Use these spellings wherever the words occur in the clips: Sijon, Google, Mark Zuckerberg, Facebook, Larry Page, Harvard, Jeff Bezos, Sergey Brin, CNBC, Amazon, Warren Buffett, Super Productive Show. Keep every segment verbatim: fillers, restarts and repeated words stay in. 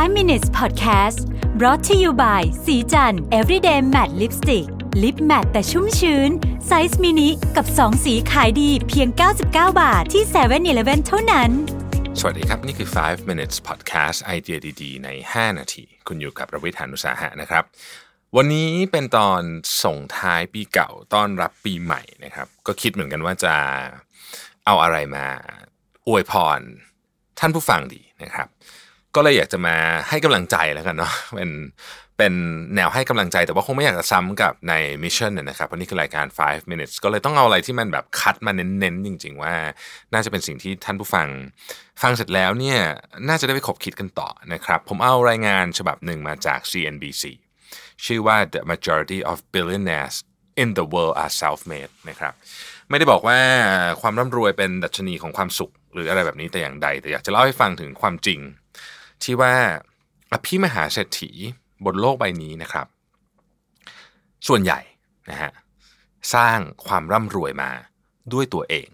ไฟว์ minutes podcast brought to you by สีจัน everyday matte lipstick lip matte แต่ชุ่มชื้นไซส์มินิกับสองสีขายดีเพียงเก้าสิบเก้าบาทที่ เซเว่น-Eleven เท่านั้นสวัสดีครับนี่คือไฟว์ minutes podcast ไอเดียดีๆในห้านาทีคุณอยู่กับประวิทย์หานุสาหะนะครับวันนี้เป็นตอนส่งท้ายปีเก่าต้อนรับปีใหม่นะครับก็คิดเหมือนกันว่าจะเอาอะไรมาอวยพรท่านผู้ฟังดีนะครับก็เลยอยากจะมาให้กำลังใจแล้วกันเนาะเป็นเป็นแนวให้กำลังใจแต่ว่าคงไม่อยากจะซ้ำกับในมิชชั่นเนี่ยนะครับเพราะนี่คือรายการไฟว์ minutes ก็เลยต้องเอาอะไรที่มันแบบคัดมาเน้นๆจริงๆว่าน่าจะเป็นสิ่งที่ท่านผู้ฟังฟังเสร็จแล้วเนี่ยน่าจะได้ไปขบคิดกันต่อนะครับผมเอารายงานฉบับหนึ่งมาจาก ซี เอ็น บี ซี ชื่อว่า The Majority of Billionaires in the World are Self-Made นะครับไม่ได้บอกว่าความร่ำรวยเป็นดัชนีของความสุขหรืออะไรแบบนี้แต่อย่างใดแต่อยากจะเล่าให้ฟังถึงความจริงที่ว่าอภิมหาเศรษฐีบนโลกใบนี้นะครับส่วนใหญ่นะฮะสร้างความร่ำรวยมาด้วยตัวเอง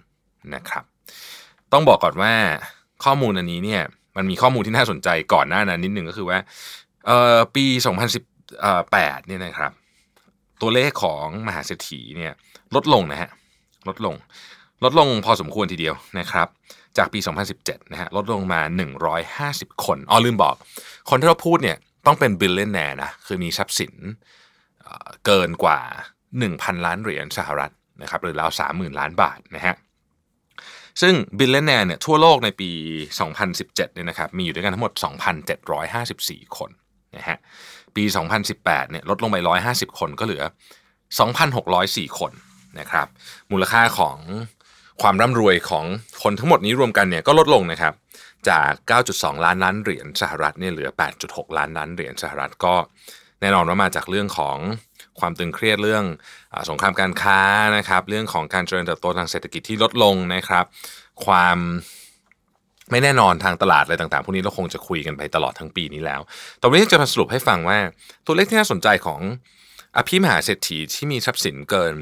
นะครับต้องบอกก่อนว่าข้อมูลอันนี้เนี่ยมันมีข้อมูลที่น่าสนใจก่อนหน้านั้นนิดนึงก็คือว่าเอ่อปีสองพันสิบแปดเนี่ยนะครับตัวเลขของมหาเศรษฐีเนี่ยลดลงนะฮะลดลงลดลงพอสมควรทีเดียวนะครับจากปีสองพันสิบเจ็ดนะฮะลดลงมาหนึ่งร้อยห้าสิบคนอ๋อลืมบอกคนที่เราพูดเนี่ยต้องเป็น billionaire นะคือมีทรัพย์สินเกินกว่า หนึ่งพัน ล้านเหรียญสหรัฐนะครับหรือราว สามหมื่น ล้านบาทนะฮะซึ่ง billionaire เนี่ยทั่วโลกในปีสองพันสิบเจ็ดเนี่ยนะครับมีอยู่ด้วยกันทั้งหมด สองพันเจ็ดร้อยห้าสิบสี่ คนนะฮะปีสองพันสิบแปดเนี่ยลดลงไปหนึ่งร้อยห้าสิบคนก็เหลือ สองพันหกร้อยสี่ คนนะครับมูลค่าของความร่ำรวยของคนทั้งหมดนี้รวมกันเนี่ยก็ลดลงนะครับจาก เก้าจุดสอง ล้านล้านเหรียญสหรัฐเนี่ยเหลือ แปดจุดหก ล้านล้านเหรียญสหรัฐก็แน่นอนว่ามาจากเรื่องของความตึงเครียดเรื่องสงครามการค้านะครับเรื่องของการเจริญเติบโตทางเศรษฐกิจที่ลดลงนะครับความไม่แน่นอนทางตลาดอะไรต่างๆพวกนี้เราคงจะคุยกันไปตลอดทั้งปีนี้แล้วตอนนี้จะมาสรุปให้ฟังว่าตัวเลขที่น่าสนใจของอภิมหาเศรษฐีที่มีทรัพย์สินเกิน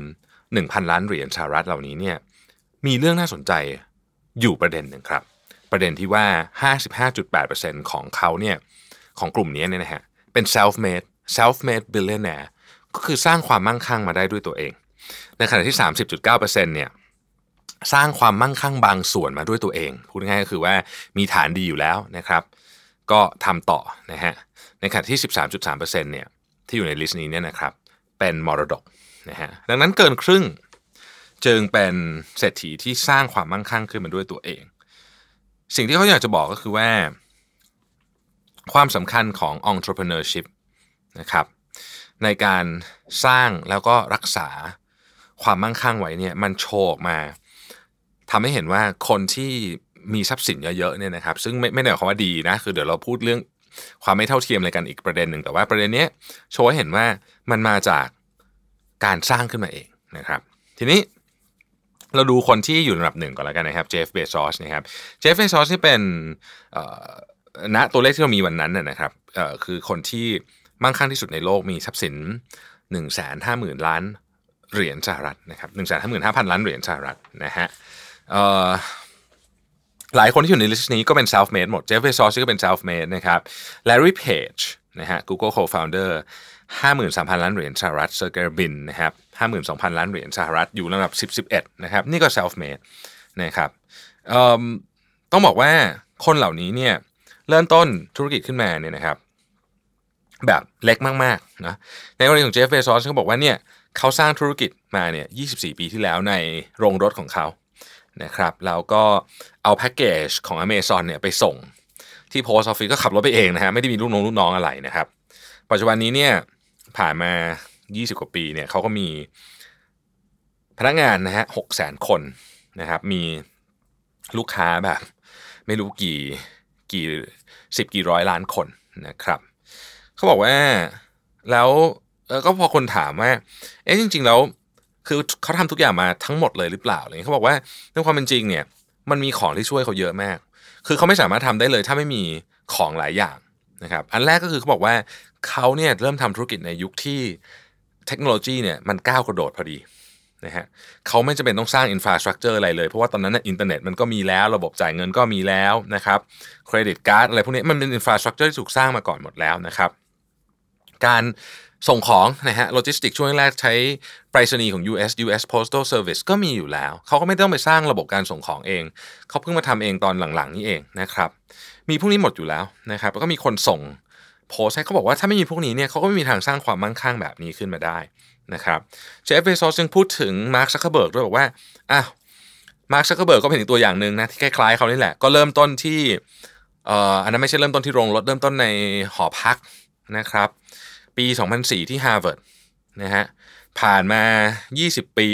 หนึ่งพัน ล้านเหรียญสหรัฐเหล่านี้เนี่ยมีเรื่องน่าสนใจอยู่ประเด็นหนึ่งครับประเด็นที่ว่า ห้าสิบห้าจุดแปดเปอร์เซ็นต์ ของเขาเนี่ยของกลุ่มนี้เนี่ยนะฮะเป็น self-made self-made billionaire ก็คือสร้างความมั่งคั่งมาได้ด้วยตัวเองในขณะที่ สามสิบจุดเก้าเปอร์เซ็นต์ เนี่ยสร้างความมั่งคั่งบางส่วนมาด้วยตัวเองพูดง่ายก็คือว่ามีฐานดีอยู่แล้วนะครับก็ทำต่อนะฮะในขณะที่ สิบสามจุดสามเปอร์เซ็นต์ เนี่ยที่อยู่ในลิสต์นี้เนี่ยนะครับเป็นมรดกนะฮะดังนั้นเกินครึ่งจึงเป็นเศรษฐีที่สร้างความมั่งคั่งขึ้นมาด้วยตัวเองสิ่งที่เขาอยากจะบอกก็คือว่าความสำคัญของ entrepreneurship นะครับในการสร้างแล้วก็รักษาความมั่งคั่งไว้เนี่ยมันโชว์ออกมาทำให้เห็นว่าคนที่มีทรัพย์สินเยอะๆเนี่ยนะครับซึ่งไม่ไม่ได้หมายความว่าดีนะคือเดี๋ยวเราพูดเรื่องความไม่เท่าเทียมอะไรกันอีกประเด็นหนึ่งแต่ว่าประเด็นนี้โชว์ให้เห็นว่ามันมาจากการสร้างขึ้นมาเองนะครับทีนี้เราดูคนที่อยู่ระดับหนึ่งก่อนแล้วกันนะครับเจฟเบซอสนะครับเจฟเบซอสที่เป็นณตัวเลขที่เรามีวันนั้นนะครับคือคนที่มั่งคั่งที่สุดในโลกมีทรัพย์สิน หนึ่งแสนห้าหมื่น ล้านเหรียญสหรัฐนะครับ หนึ่งแสนห้าหมื่นห้าพัน ล้านเหรียญสหรัฐนะฮะหลายคนที่อยู่ในลิสต์นี้ก็เป็น self-made หมดเจฟเบซอสก็เป็น self-made นะครับ Larry Page นะฮะ Google co-founderห้าหมื่นสามพัน ล้านเหรียญสหรัฐเซอร์เกย์บินนะครับ ห้าหมื่นสองพัน ล้านเหรียญสหรัฐอยู่ลำดับสิบ สิบเอ็ดนะครับนี่ก็ self-made นะครับต้องบอกว่าคนเหล่านี้เนี่ยเริ่มต้นธุรกิจขึ้นมาเนี่ยนะครับแบบเล็กมากๆนะในกรณีของเจฟเบซอสเขาบอกว่าเนี่ยเขาสร้างธุรกิจมาเนี่ยยี่สิบสี่ปีที่แล้วในโรงรถของเขานะครับแล้วก็เอาแพ็กเกจของ Amazon เนี่ยไปส่งที่โพสต์ออฟฟิศก็ขับรถไปเองนะฮะไม่ได้มีลูกน้องลูกน้องอะไรนะครับปัจจุบันนี้เนี่ยผ่านมายี่สิบกว่าปีเนี่ยเขาก็มีพนักงานนะฮะ หกแสน คนนะครับมีลูกค้าแบบไม่รู้กี่กี่สิบกี่ร้อยล้านคนนะครับเขาบอกว่าแล้วก็พอคนถามว่าเอ๊ะจริงๆแล้วคือเขาทำทุกอย่างมาทั้งหมดเลยหรือเปล่าอะไรเงี้ยเขาบอกว่าในความเป็นจริงเนี่ยมันมีของที่ช่วยเขาเยอะมากคือเขาไม่สามารถทำได้เลยถ้าไม่มีของหลายอย่างนะครับอันแรกก็คือเขาบอกว่าเขาเนี่ยเริ่มทำธุรกิจในยุคที่เทคโนโลยีเนี่ยมันก้าวกระโดดพอดี นะฮะเขาไม่จำเป็นต้องสร้างอินฟราสตรัคเจอร์อะไรเลยเพราะว่าตอนนั้นอินเทอร์เน็ตมันก็มีแล้วระบบจ่ายเงินก็มีแล้วนะครับเครดิตการ์ดอะไรพวกนี้มันเป็นอินฟราสตรัคเจอร์ที่ถูกสร้างมาก่อนหมดแล้วนะครับการส่งของนะฮะโลจิสติกช่วงแรกใช้ไปรษณีย์ของ ยู เอส ยู เอส Postal Service ก็มีอยู่แล้วเขาก็ไม่ต้องไปสร้างระบบการส่งของเองเขาเพิ่งมาทำเองตอนหลังๆนี่เองนะครับมีพวกนี้หมดอยู่แล้วนะครับแล้วก็มีคนส่งโพสต์ให้เขาบอกว่าถ้าไม่มีพวกนี้เนี่ยเขาก็ไม่มีทางสร้างความมั่งคั่งแบบนี้ขึ้นมาได้นะครับเจฟ เบซอสยังพูดถึง Mark Zuckerberg ด้วยบอกว่าอ้าว Mark Zuckerberg ก็เป็นอีกตัวอย่างนึงนะที่คล้ายๆเขานี่แหละก็เริ่มต้นที่เอ่ออันนั้นไม่ใช่เริ่มต้นที่โรงรถเริ่มต้นในหอพักนะครับปีสองพันสี่ที่ Harvard นะฮะผ่านมายี่สิบปี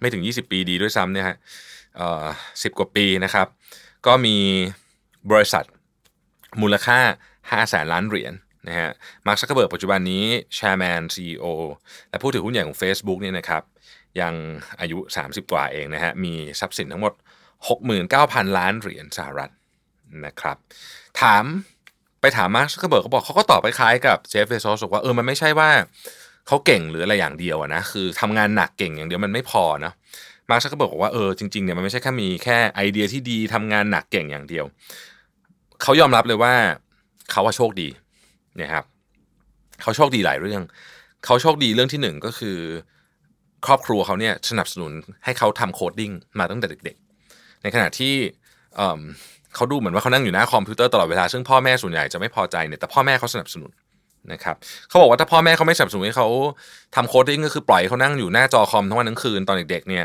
ไม่ถึงยี่สิบปีดีด้วยซ้ำเนี่ยฮะเอ่อสิบกว่าปีนะครับก็มีบริษัทมูลค่า ห้าแสน ล้านเหรียญนะฮะมาร์คซักเคอร์เบิร์กปัจจุบันนี้ Chairman ซี อี โอ และผู้ถือหุ้นใหญ่ของ Facebook เนี่ยนะครับยังอายุสามสิบกว่าเองนะฮะมีทรัพย์สินทั้งหมด หกหมื่นเก้าพัน ล้านเหรียญสหรัฐนะครับถามไปถามมาร์คซักเคอร์เบิร์กเขาบอกเขาก็ตอบคล้ายๆกับเจฟ เบซอสบอกว่าเออมันไม่ใช่ว่าเขาเก่งหรืออะไรอย่างเดียวนะคือทำงานหนักเก่งอย่างเดียวมันไม่พอนะมาร์คซักเคอร์เบิร์กบอกว่าเออจริงๆเนี่ยมันไม่ใช่แค่มีแค่ไอเดียที่ดีทำงานหนักเก่งอย่างเดียวเขายอมรับเลยว่าเขาว่าโชคดีนะครับเขาโชคดีหลายเรื่องเขาโชคดีเรื่องที่หนึ่งก็คือครอบครัวเขาเนี่ยสนับสนุนให้เขาทำโคดดิ้งมาตั้งแต่เด็กๆในขณะที่เขาดูเหมือนว่าเขานั่งอยู่หน้าคอมพิวเตอร์ตลอดเวลาซึ่งพ่อแม่ส่วนใหญ่จะไม่พอใจเนี่ยแต่พ่อแม่เขาสนับสนุนนะครับเขาบอกว่าถ้าพ่อแม่เขาไม่สนับสนุนให้เขาทำโคดดิ้งก็คือปล่อยเขานั่งอยู่หน้าจอคอมทั้งวันทั้งคืนตอนเด็กๆเนี่ย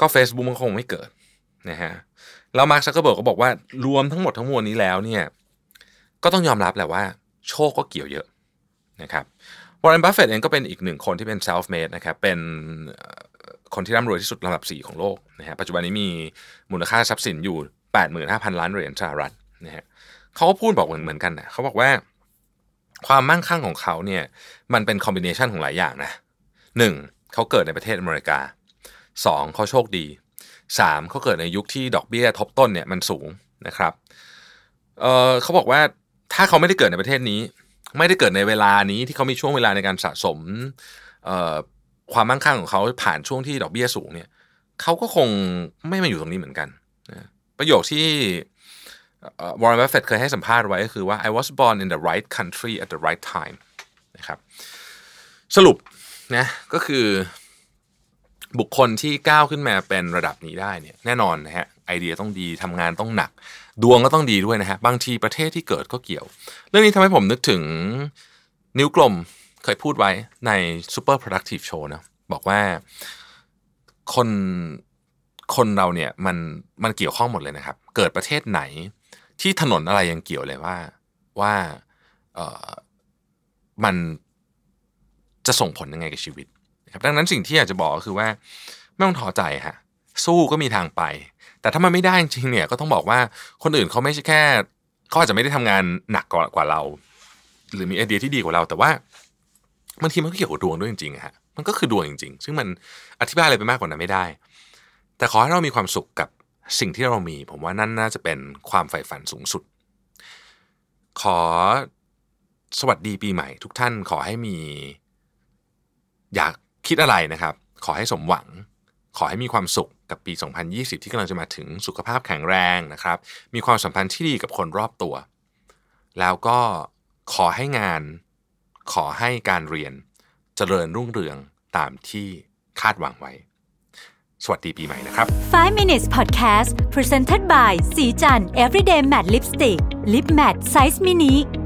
ก็ Facebook มันคงไม่เกิดนะฮะแล้วมาร์ค ซักเคอร์เบิร์กก็บอกว่ารวมทั้งหมดทั้งมวลนี้แล้วเนี่ยก็ต้องยอมรับแหละว่าโชคก็เกี่ยวเยอะนะครับวอร์เรน บัฟเฟตต์เองก็เป็นอีกหนึ่งคนที่เป็นเซลฟ์เมดนะครับเป็นคนที่ร่ำรวยที่สุดลำดับสี่ของโลกนะฮะปัจจุบันนี้มีมูลค่าทรัพย์สินอยู่ แปดหมื่นห้าพัน ล้านเหรียญสหรัฐนะฮะเขาก็พูดบอกเหมือนกันนะเขาบอกว่าความมั่งคั่งของเขาเนี่ยมันเป็นคอมบิเนชันของหลายอย่างนะหนึ่งเขาเกิดในประเทศอเมริกาสองเขาโชคดีสามเขาเกิดในยุคที่ดอกเบี้ยทบต้นเนี่ยมันสูงนะครับเออเขาบอกว่าถ้าเขาไม่ได้เกิดในประเทศนี้ไม่ได้เกิดในเวลานี้ที่เขามีช่วงเวลาในการสะสมความมั่งคั่งของเขาผ่านช่วงที่ดอกเบี้ยสูงเนี่ยเขาก็คงไม่มาอยู่ตรงนี้เหมือนกันนะประโยคที่วอร์เรน บัฟเฟตต์เคยให้สัมภาษณ์ไว้ก็คือว่า I was born in the right country at the right time นะครับสรุปนะก็คือบุคคลที่ก้าวขึ้นมาเป็นระดับนี้ได้เนี่ยแน่นอนนะฮะไอเดียต้องดีทำงานต้องหนักดวงก็ต้องดีด้วยนะฮะบางทีประเทศที่เกิดก็เกี่ยวเรื่องนี้ทำให้ผมนึกถึงนิ้วกลมเคยพูดไว้ใน Super Productive Show นะบอกว่าคนคนเราเนี่ยมันมันเกี่ยวข้องหมดเลยนะครับเกิดประเทศไหนที่ถนนอะไรยังเกี่ยวเลยว่าว่าเอ่อมันจะส่งผลยังไงกับชีวิตดังนั้นสิ่งที่อยากจะบอกก็คือว่าไม่ต้องท้อใจฮะสู้ก็มีทางไปแต่ถ้ามันไม่ได้จริงเนี่ยก็ต้องบอกว่าคนอื่นเขาไม่ใช่แค่เขาอาจจะไม่ได้ทำงานหนักกว่าเราหรือมีไอเดียที่ดีกว่าเราแต่ว่าบางทีมันก็เกี่ยวกับดวงด้วยจริงๆฮะมันก็คือดวงจริงๆซึ่งมันอธิบายอะไรไปมากกว่านั้นไม่ได้แต่ขอให้เรามีความสุขกับสิ่งที่เรามีผมว่านั่นน่าจะเป็นความใฝ่ฝันสูงสุดขอสวัสดีปีใหม่ทุกท่านขอให้มีอยากคิดอะไรนะครับขอให้สมหวังขอให้มีความสุขกับปีสองพันยี่สิบที่กำลังจะมาถึงสุขภาพแข็งแรงนะครับมีความสัมพันธ์ที่ดีกับคนรอบตัวแล้วก็ขอให้งานขอให้การเรียนเจริญรุ่งเรืองตามที่คาดหวังไว้สวัสดีปีใหม่นะครับไฟว์ minutes podcast presented by สีจัน everyday matte lipstick lip matte size mini